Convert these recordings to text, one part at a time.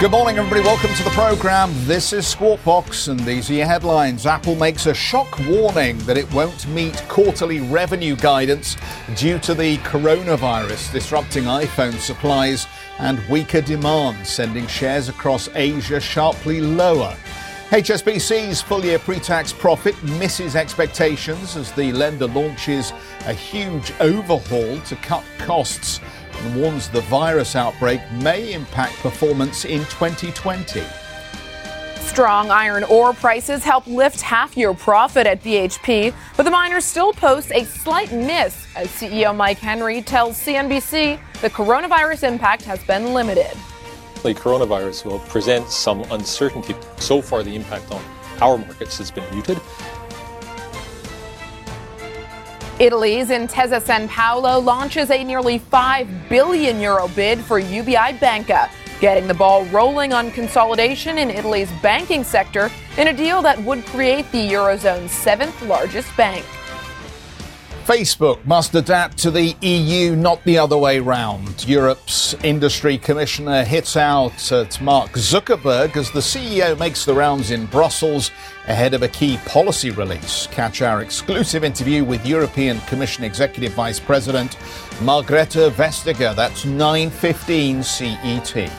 Good morning, everybody. Welcome to the program. This is Squawk Box, and these are your headlines. Apple makes a shock warning that it won't meet quarterly revenue guidance due to the coronavirus disrupting iPhone supplies and weaker demand, sending shares across Asia sharply lower. HSBC's full-year pre-tax profit misses expectations as the lender launches a huge overhaul to cut costs and warns the virus outbreak may impact performance in 2020. Strong iron ore prices help lift half-year profit at BHP, but the miner still posts a slight miss as CEO Mike Henry tells CNBC the coronavirus impact has been limited. The coronavirus will present some uncertainty. So far, the impact on our markets has been muted. Italy's Intesa Sanpaolo launches a nearly €5 billion bid for UBI Banca, getting the ball rolling on consolidation in Italy's banking sector in a deal that would create the Eurozone's seventh largest bank. Facebook must adapt to the EU, not the other way round. Europe's industry commissioner hits out at Mark Zuckerberg as the CEO makes the rounds in Brussels ahead of a key policy release. Catch our exclusive interview with European Commission Executive Vice President Margrethe Vestager. That's 9:15 CET.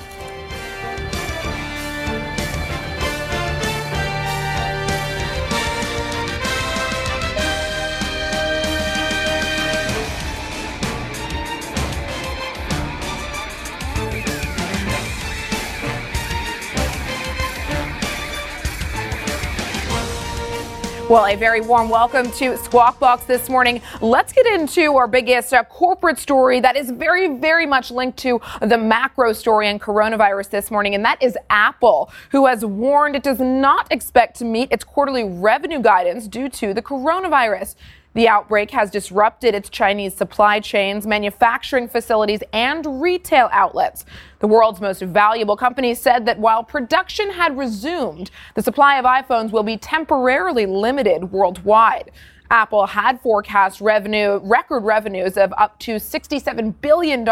Well, a very warm welcome to Squawk Box this morning. Let's get into our biggest corporate story that is very, very much linked to the macro story and coronavirus this morning, and that is Apple, who has warned it does not expect to meet its quarterly revenue guidance due to the coronavirus. The outbreak has disrupted its Chinese supply chains, manufacturing facilities, and retail outlets. The world's most valuable company said that while production had resumed, the supply of iPhones will be temporarily limited worldwide. Apple had forecast record revenues of up to $67 billion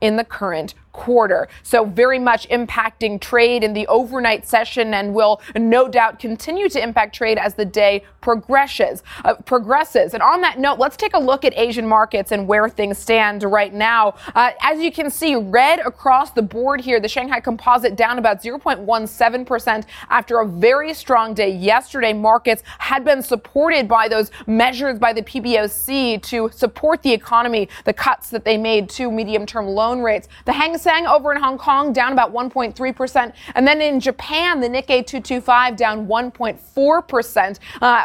in the current quarter. So very much impacting trade in the overnight session, and will no doubt continue to impact trade as the day progresses. And on that note, let's take a look at Asian markets and where things stand right now. As you can see, red across the board here. The Shanghai Composite down about 0.17% after a very strong day yesterday. Markets had been supported by those measures by the PBOC to support the economy, the cuts that they made to medium-term loan rates. The Hang Seng over in Hong Kong down about 1.3%. And then in Japan, the Nikkei 225 down 1.4%.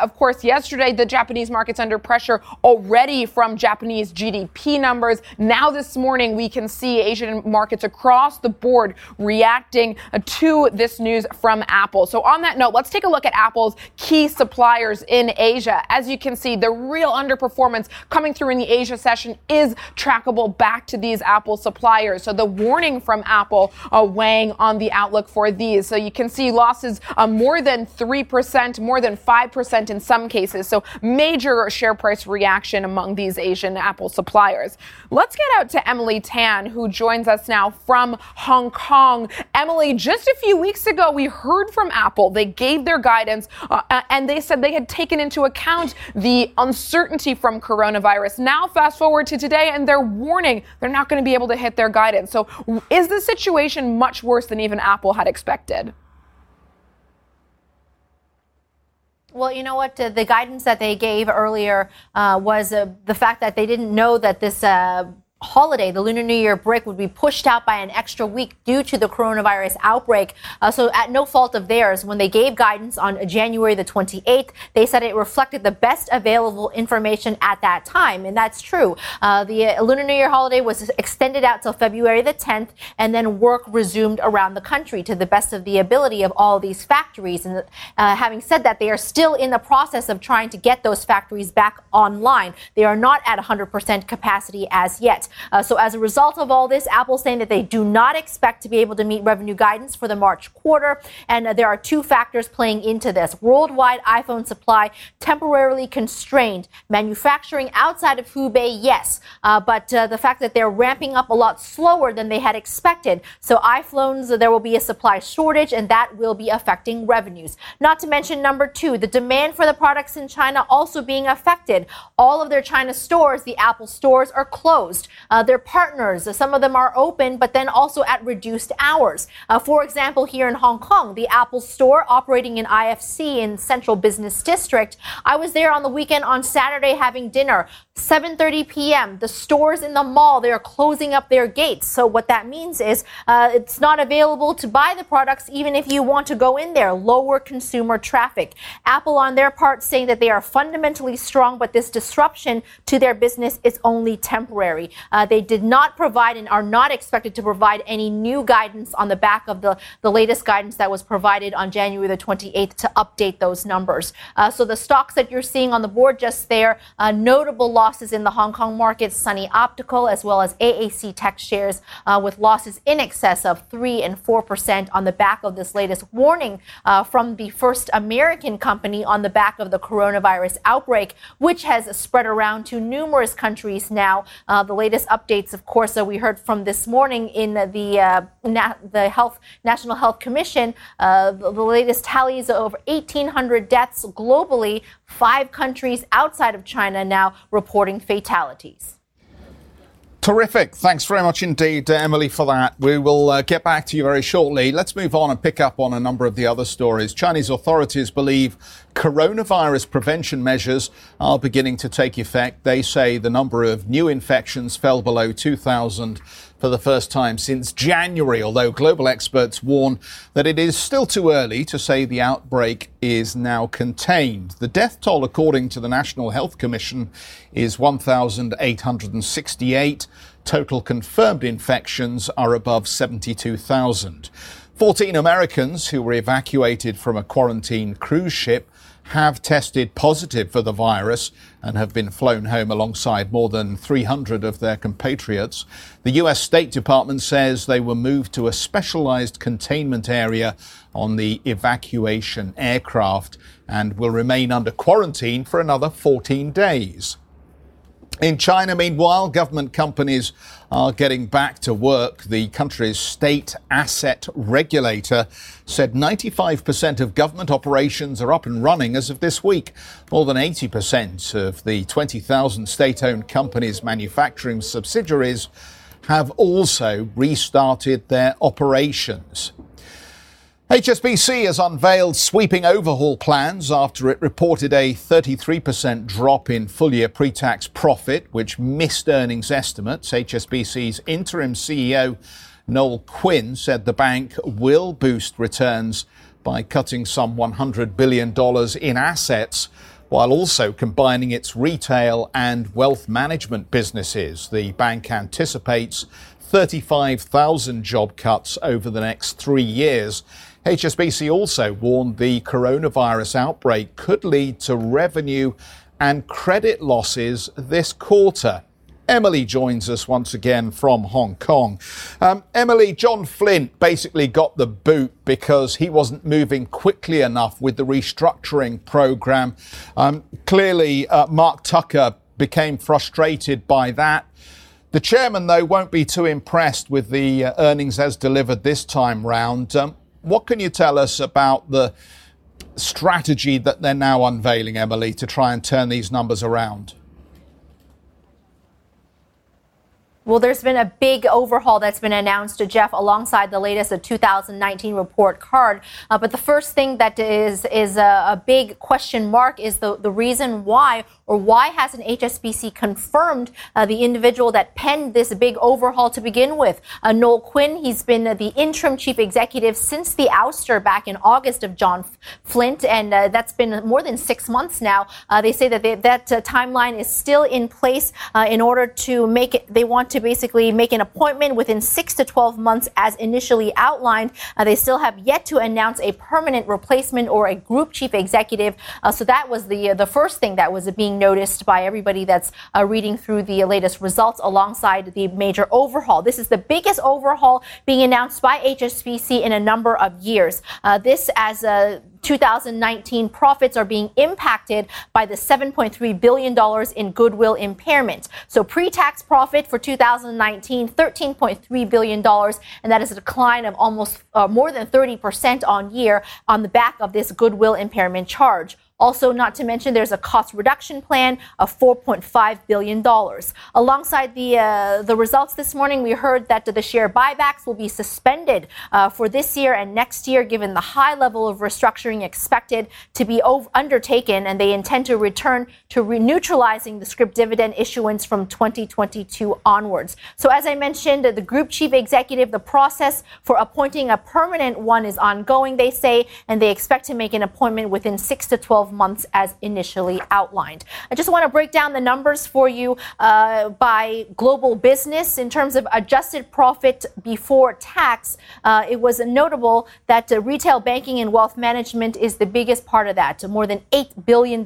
Of course, yesterday, the Japanese market's under pressure already from Japanese GDP numbers. Now this morning, we can see Asian markets across the board reacting to this news from Apple. So on that note, let's take a look at Apple's key suppliers in Asia. As you can see, the real underperformance coming through in the Asia session is trackable back to these Apple suppliers. So the warning from Apple weighing on the outlook for these. So you can see losses more than 3%, more than 5% in some cases. So major share price reaction among these Asian Apple suppliers. Let's get out to Emily Tan, who joins us now from Hong Kong. Emily, just a few weeks ago, we heard from Apple. They gave their guidance and they said they had taken into account the uncertainty from coronavirus. Now fast forward to today and they're warning they're not going to be able to hit their guidance. So is the situation much worse than even Apple had expected? Well, you know what? The guidance that they gave earlier was the fact that they didn't know that this holiday, the Lunar New Year break, would be pushed out by an extra week due to the coronavirus outbreak. So at no fault of theirs, when they gave guidance on January the 28th, they said it reflected the best available information at that time. And that's true. The Lunar New Year holiday was extended out till February the 10th, and then work resumed around the country to the best of the ability of all these factories. And having said that, they are still in the process of trying to get those factories back online. They are not at 100% capacity as yet. So as a result of all this, Apple saying that they do not expect to be able to meet revenue guidance for the March quarter. And there are two factors playing into this. Worldwide iPhone supply temporarily constrained. Manufacturing outside of Hubei, yes. But the fact that they're ramping up a lot slower than they had expected. So iPhones, there will be a supply shortage, and that will be affecting revenues. Not to mention, number two, the demand for the products in China also being affected. All of their China stores, the Apple stores, are closed. Their partners, some of them are open, but then also at reduced hours. For example, here in Hong Kong, the Apple store operating in IFC in Central Business District. I was there on the weekend on Saturday having dinner. 7:30 p.m. The stores in the mall, they are closing up their gates. So what that means is it's not available to buy the products even if you want to go in there. Lower consumer traffic. Apple on their part saying that they are fundamentally strong, but this disruption to their business is only temporary. They did not provide and are not expected to provide any new guidance on the back of the latest guidance that was provided on January the 28th to update those numbers. So the stocks that you're seeing on the board just there, notable losses in the Hong Kong market, Sunny Optical, as well as AAC Tech shares with losses in excess of 3 and 4% on the back of this latest warning from the first American company on the back of the coronavirus outbreak, which has spread around to numerous countries now. The latest updates, of course, that we heard from this morning in the National Health Commission, the latest tallies of over 1,800 deaths globally, 5 countries outside of China now reporting fatalities. Terrific. Thanks very much indeed, Emily, for that. We will get back to you very shortly. Let's move on and pick up on a number of the other stories. Chinese authorities believe coronavirus prevention measures are beginning to take effect. They say the number of new infections fell below 2,000 for the first time since January, although global experts warn that it is still too early to say the outbreak is now contained. The death toll, according to the National Health Commission, is 1,868. Total confirmed infections are above 72,000. 14 Americans who were evacuated from a quarantined cruise ship have tested positive for the virus and have been flown home alongside more than 300 of their compatriots. The U.S. State Department says they were moved to a specialized containment area on the evacuation aircraft and will remain under quarantine for another 14 days. In China, meanwhile, government companies are getting back to work. The country's state asset regulator said 95% of government operations are up and running as of this week. More than 80% of the 20,000 state-owned companies' manufacturing subsidiaries have also restarted their operations. HSBC has unveiled sweeping overhaul plans after it reported a 33% drop in full-year pre-tax profit, which missed earnings estimates. HSBC's interim CEO, Noel Quinn, said the bank will boost returns by cutting some $100 billion in assets, while also combining its retail and wealth management businesses. The bank anticipates 35,000 job cuts over the next 3 years. HSBC also warned the coronavirus outbreak could lead to revenue and credit losses this quarter. Emily joins us once again from Hong Kong. Emily, John Flint basically got the boot because he wasn't moving quickly enough with the restructuring program. Clearly, Mark Tucker became frustrated by that. The chairman, though, won't be too impressed with the earnings as delivered this time round. What can you tell us about the strategy that they're now unveiling, Emily, to try and turn these numbers around? Well, there's been a big overhaul that's been announced, Jeff, alongside the latest 2019 report card. But the first thing that is a big question mark is the reason why, or why hasn't HSBC confirmed the individual that penned this big overhaul to begin with? Noel Quinn, he's been the interim chief executive since the ouster back in August of John Flint, and that's been more than 6 months now. They say that timeline is still in place in order to make it, they want to to basically make an appointment within 6 to 12 months as initially outlined. They still have yet to announce a permanent replacement or a group chief executive. So that was the first thing that was being noticed by everybody that's reading through the latest results alongside the major overhaul. This is the biggest overhaul being announced by HSBC in a number of years. This as a 2019 profits are being impacted by the $7.3 billion in goodwill impairment. So pre-tax profit for 2019, $13.3 billion, and that is a decline of almost more than 30% on year on the back of this goodwill impairment charge. Also, not to mention, there's a cost reduction plan of $4.5 billion. Alongside the results this morning, we heard that the share buybacks will be suspended for this year and next year, given the high level of restructuring expected to be undertaken, and they intend to return to neutralizing the scrip dividend issuance from 2022 onwards. So as I mentioned, the group chief executive, the process for appointing a permanent one is ongoing, they say, and they expect to make an appointment within 6 to 12 months as initially outlined. I just want to break down the numbers for you by global business. In terms of adjusted profit before tax, it was notable that retail banking and wealth management is the biggest part of that, more than $8 billion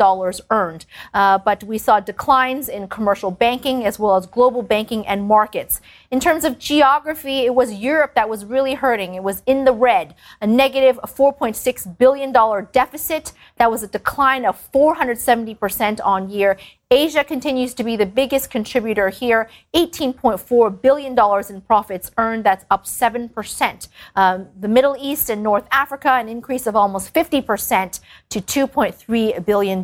earned. But we saw declines in commercial banking as well as global banking and markets. In terms of geography, it was Europe that was really hurting. It was in the red, a negative $4.6 billion deficit. That was a decline of 470% on year. Asia continues to be the biggest contributor here, $18.4 billion in profits earned. That's up 7%. The Middle East and North Africa, an increase of almost 50% to $2.3 billion.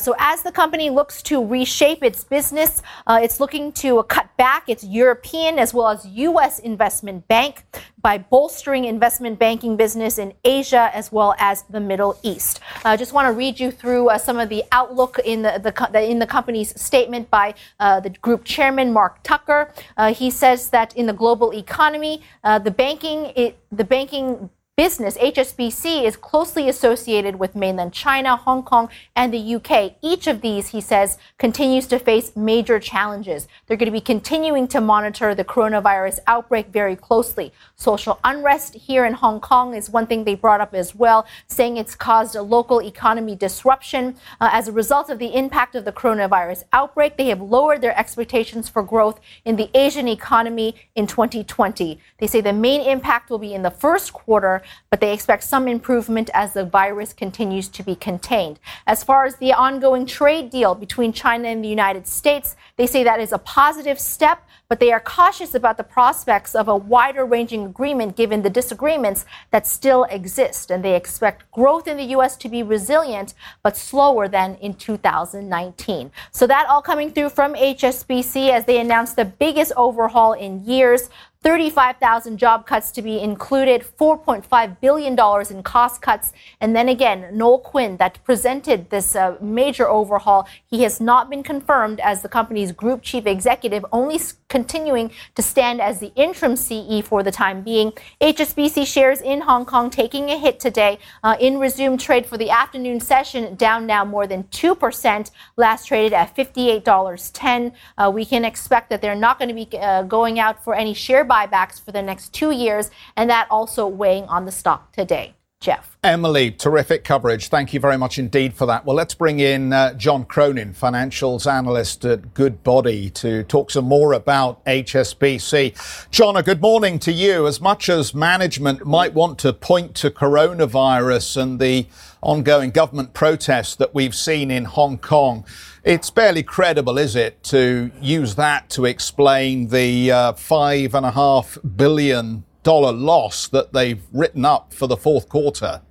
So as the company looks to reshape its business, it's looking to cut back its European as well as U.S. investment bank by bolstering investment banking business in Asia as well as the Middle East. I just want to read you through some of the outlook in the company's statement by the group chairman, Mark Tucker. He says that in the global economy, the banking business, HSBC, is closely associated with mainland China, Hong Kong, and the UK. Each of these, he says, continues to face major challenges. They're going to be continuing to monitor the coronavirus outbreak very closely. Social unrest here in Hong Kong is one thing they brought up as well, saying it's caused a local economy disruption. As a result of the impact of the coronavirus outbreak, they have lowered their expectations for growth in the Asian economy in 2020. They say the main impact will be in the first quarter, but they expect some improvement as the virus continues to be contained. As far as the ongoing trade deal between China and the United States, they say that is a positive step, but they are cautious about the prospects of a wider-ranging agreement given the disagreements that still exist. And they expect growth in the U.S. to be resilient, but slower than in 2019. So that all coming through from HSBC as they announced the biggest overhaul in years. 35,000 job cuts to be included, $4.5 billion in cost cuts. And then again, Noel Quinn that presented this major overhaul. He has not been confirmed as the company's group chief executive, only continuing to stand as the interim CE for the time being. HSBC shares in Hong Kong taking a hit today in resumed trade for the afternoon session, down now more than 2%, last traded at $58.10. We can expect that they're not going to be going out for any share buybacks for the next 2 years, and that also weighing on the stock today. Jeff. Emily, terrific coverage. Thank you very much indeed for that. Well, let's bring in John Cronin, financials analyst at Goodbody, to talk some more about HSBC. John, a good morning to you. As much as management might want to point to coronavirus and the ongoing government protests that we've seen in Hong Kong, it's barely credible, is it, to use that to explain the $5.5 billion loss that they've written up for the fourth quarter?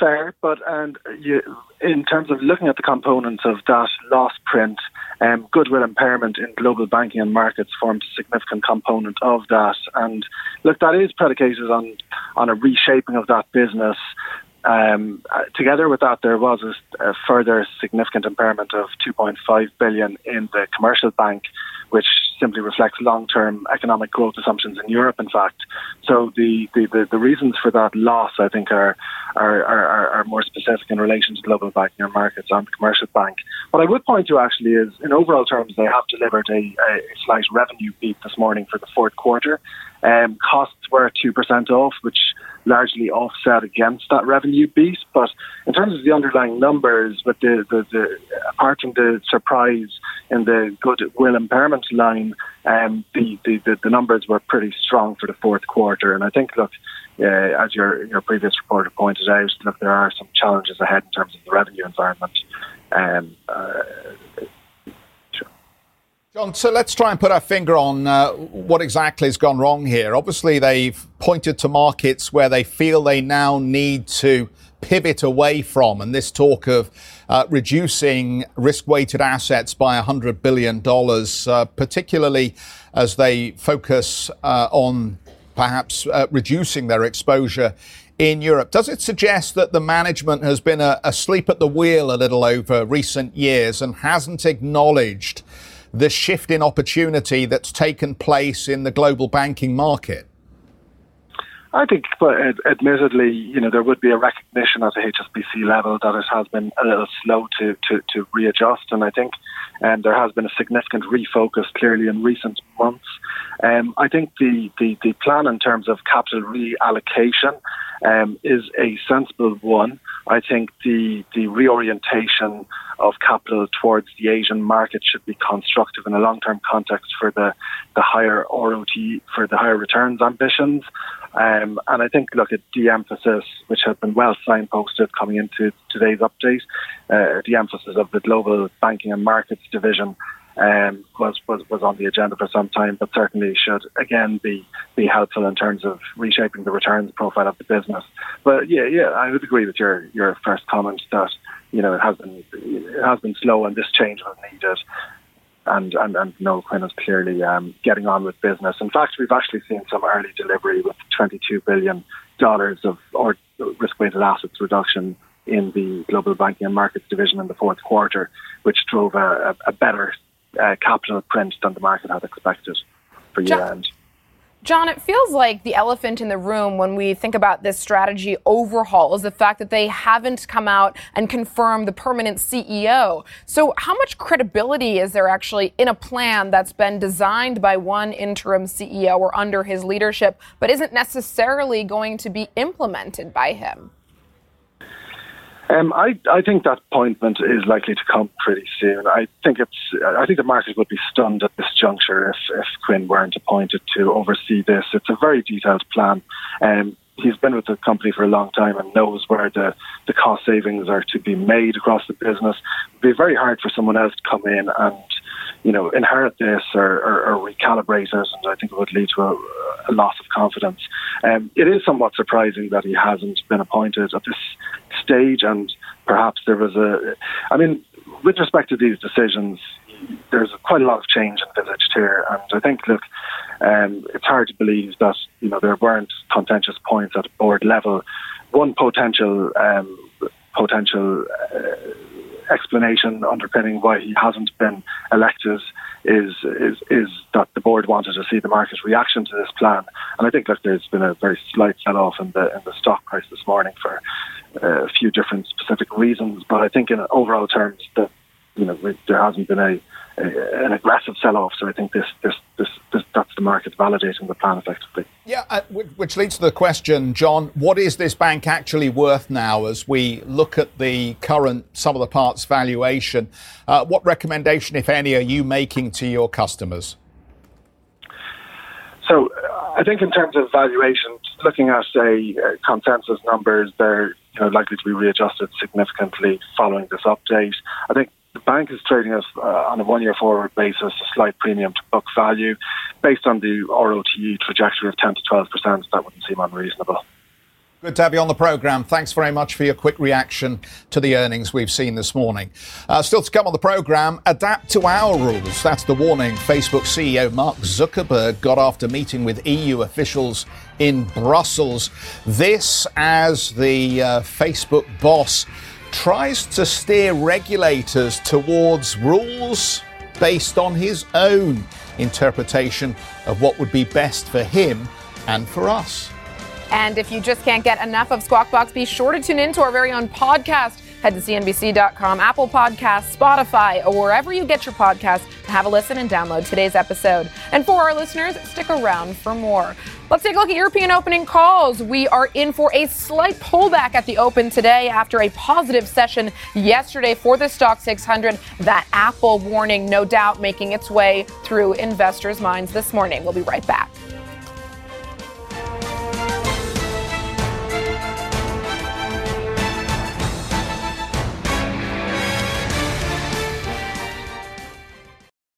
Fair, but in terms of looking at the components of that loss print, goodwill impairment in global banking and markets forms a significant component of that. And look, that is predicated on a reshaping of that business. Together with that, there was a further significant impairment of $2.5 billion in the commercial bank, which simply reflects long-term economic growth assumptions in Europe, in fact. So the reasons for that loss, I think, are more specific in relation to global banking and markets and the commercial bank. What I would point to actually is, in overall terms, they have delivered a slight revenue beat this morning for the fourth quarter. Costs were 2% off, which largely offset against that revenue beat. But in terms of the underlying numbers, with the apart from the surprise in the goodwill impairment line, the numbers were pretty strong for the fourth quarter. And I think, look, as your previous reporter pointed out, look, there are some challenges ahead in terms of the revenue environment. John, so let's try and put our finger on what exactly has gone wrong here. Obviously, they've pointed to markets where they feel they now need to pivot away from, and this talk of reducing risk-weighted assets by $100 billion, particularly as they focus on perhaps reducing their exposure in Europe. Does it suggest that the management has been asleep at the wheel a little over recent years and hasn't acknowledged the shift in opportunity that's taken place in the global banking market? I think, but admittedly, you know, there would be a recognition at the HSBC level that it has been a little slow to readjust. And I think there has been a significant refocus clearly in recent months. I think the plan in terms of capital reallocation is a sensible one. I think the reorientation of capital towards the Asian market should be constructive in a long-term context for the higher ROTE, for the higher returns ambitions. And I think, look, a de-emphasis, which has been well signposted coming into today's update, de-emphasis of the global banking and markets division was on the agenda for some time, but certainly should, again, be helpful in terms of reshaping the returns profile of the business. But yeah, I would agree with your first comment that, you know, it has been slow and this change was needed. And Noel Quinn is clearly getting on with business. In fact, we've actually seen some early delivery with $22 billion of risk-weighted assets reduction in the global banking and markets division in the fourth quarter, which drove a better capital print than the market had expected for year-end. John, it feels like the elephant in the room when we think about this strategy overhaul is the fact that they haven't come out and confirmed the permanent CEO. So how much credibility is there actually in a plan that's been designed by one interim CEO or under his leadership, but isn't necessarily going to be implemented by him? I think that appointment is likely to come pretty soon. I think the market would be stunned at this juncture if Quinn weren't appointed to oversee this. It's a very detailed plan. He's been with the company for a long time and knows where the cost savings are to be made across the business. It would be very hard for someone else to come in and, you know, inherit this or recalibrate it, and I think it would lead to a loss of confidence. It is somewhat surprising that he hasn't been appointed at this stage, and perhaps there was with respect to these decisions, there's quite a lot of change envisaged here, and I think, look, it's hard to believe that, you know, there weren't contentious points at a board level. One potential explanation underpinning why he hasn't been elected is that the board wanted to see the market reaction to this plan, and I think that there's been a very slight sell-off in the stock price this morning for a few different specific reasons. But I think in overall terms that, you know, there hasn't been an aggressive sell-off, so I think this that's the market validating the plan effectively. Yeah, which leads to the question, John, what is this bank actually worth now as we look at the current sum of the parts valuation? What recommendation, if any, are you making to your customers? So I think in terms of valuation, looking at, say, consensus numbers, they're, you know, likely to be readjusted significantly following this update. I think the bank is trading us on a one-year forward basis, a slight premium to book value. Based on the ROTE trajectory of 10 to 12%, that wouldn't seem unreasonable. Good to have you on the programme. Thanks very much for your quick reaction to the earnings we've seen this morning. Still to come on the programme, adapt to our rules. That's the warning Facebook CEO Mark Zuckerberg got after meeting with EU officials in Brussels. This as the Facebook boss tries to steer regulators towards rules based on his own interpretation of what would be best for him and for us. And if you just can't get enough of Squawk Box, be sure to tune in to our very own podcast. Head to CNBC.com, Apple Podcasts, Spotify, or wherever you get your podcasts. Have a listen and download today's episode. And for our listeners, stick around for more. Let's take a look at European opening calls. We are in for a slight pullback at the open today after a positive session yesterday for the Stock 600. That Apple warning, no doubt, making its way through investors' minds this morning. We'll be right back.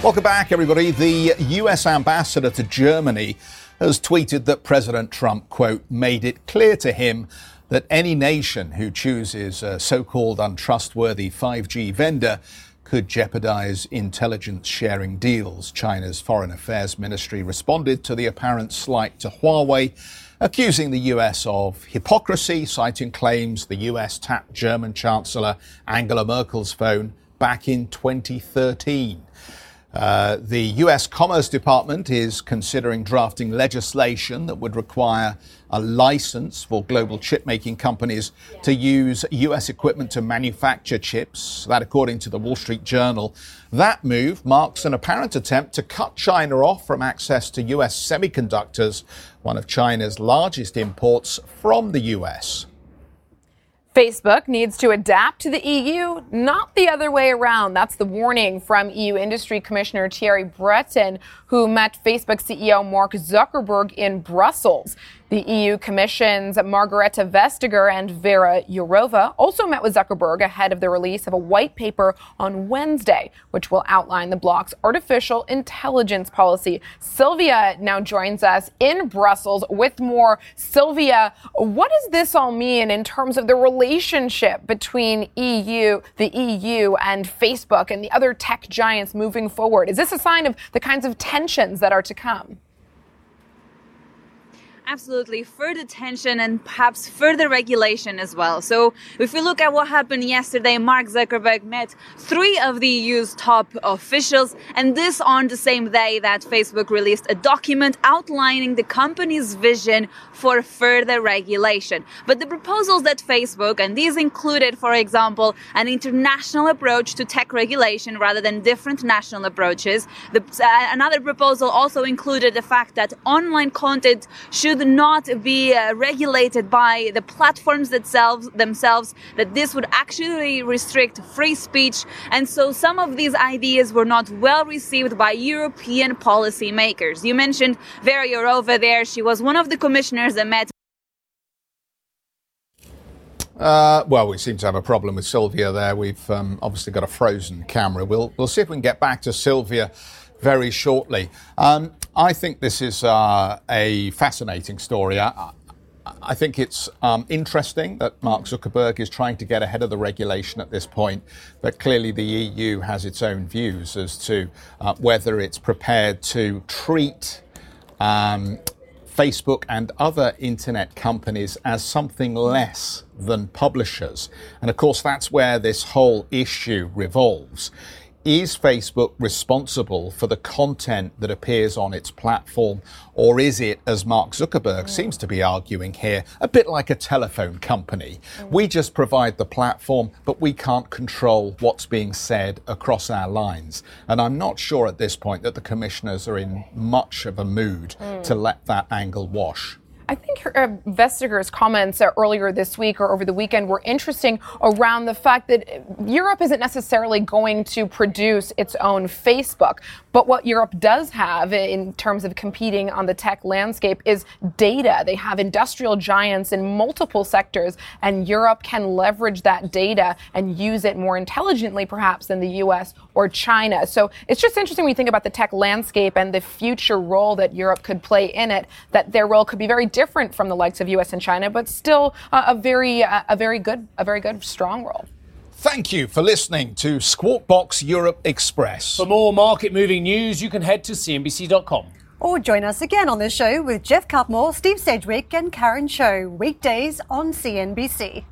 Welcome back, everybody. The US ambassador to Germany has tweeted that President Trump, quote, made it clear to him that any nation who chooses a so-called untrustworthy 5G vendor could jeopardize intelligence sharing deals. China's Foreign Affairs Ministry responded to the apparent slight to Huawei, accusing the US of hypocrisy, citing claims the US tapped German Chancellor Angela Merkel's phone back in 2013. The U.S. Commerce Department is considering drafting legislation that would require a license for global chip-making companies to use U.S. equipment to manufacture chips. That, according to the Wall Street Journal, that move marks an apparent attempt to cut China off from access to U.S. semiconductors, one of China's largest imports from the U.S. Facebook needs to adapt to the EU, not the other way around. That's the warning from EU Industry Commissioner Thierry Breton, who met Facebook CEO Mark Zuckerberg in Brussels. The EU Commission's Margrethe Vestager and Vera Jourova also met with Zuckerberg ahead of the release of a white paper on Wednesday, which will outline the bloc's artificial intelligence policy. Sylvia now joins us in Brussels with more. Sylvia, what does this all mean in terms of the relationship between the EU and Facebook and the other tech giants moving forward? Is this a sign of the kinds of tensions that are to come? Absolutely. Further tension and perhaps further regulation as well. So if we look at what happened yesterday, Mark Zuckerberg met three of the EU's top officials, and this on the same day that Facebook released a document outlining the company's vision for further regulation. But the proposals that Facebook, and these included, for example, an international approach to tech regulation rather than different national approaches. Another proposal also included the fact that online content should not be regulated by the platforms themselves, that this would actually restrict free speech. And so some of these ideas were not well received by European policymakers. You mentioned Vera Jourova there. She was one of the commissioners that met. Well, we seem to have a problem with Sylvia there. We've obviously got a frozen camera. We'll see if we can get back to Sylvia very shortly. I think this is a fascinating story. I think it's interesting that Mark Zuckerberg is trying to get ahead of the regulation at this point, but clearly the EU has its own views as to whether it's prepared to treat Facebook and other internet companies as something less than publishers. And of course, that's where this whole issue revolves. Is Facebook responsible for the content that appears on its platform, or is it, as Mark Zuckerberg seems to be arguing here, a bit like a telephone company? We just provide the platform, but we can't control what's being said across our lines. And I'm not sure at this point that the commissioners are in much of a mood to let that angle wash. I think Vestager's comments earlier this week or over the weekend were interesting around the fact that Europe isn't necessarily going to produce its own Facebook. But what Europe does have in terms of competing on the tech landscape is data. They have industrial giants in multiple sectors, and Europe can leverage that data and use it more intelligently, perhaps, than the U.S. or China. So it's just interesting when you think about the tech landscape and the future role that Europe could play in it, that their role could be very different from the likes of U.S. and China, but still a very good, strong role. Thank you for listening to Squawk Box Europe Express. For more market-moving news, you can head to cnbc.com. Or join us again on the show with Jeff Cutmore, Steve Sedgwick and Karen Cho, weekdays on CNBC.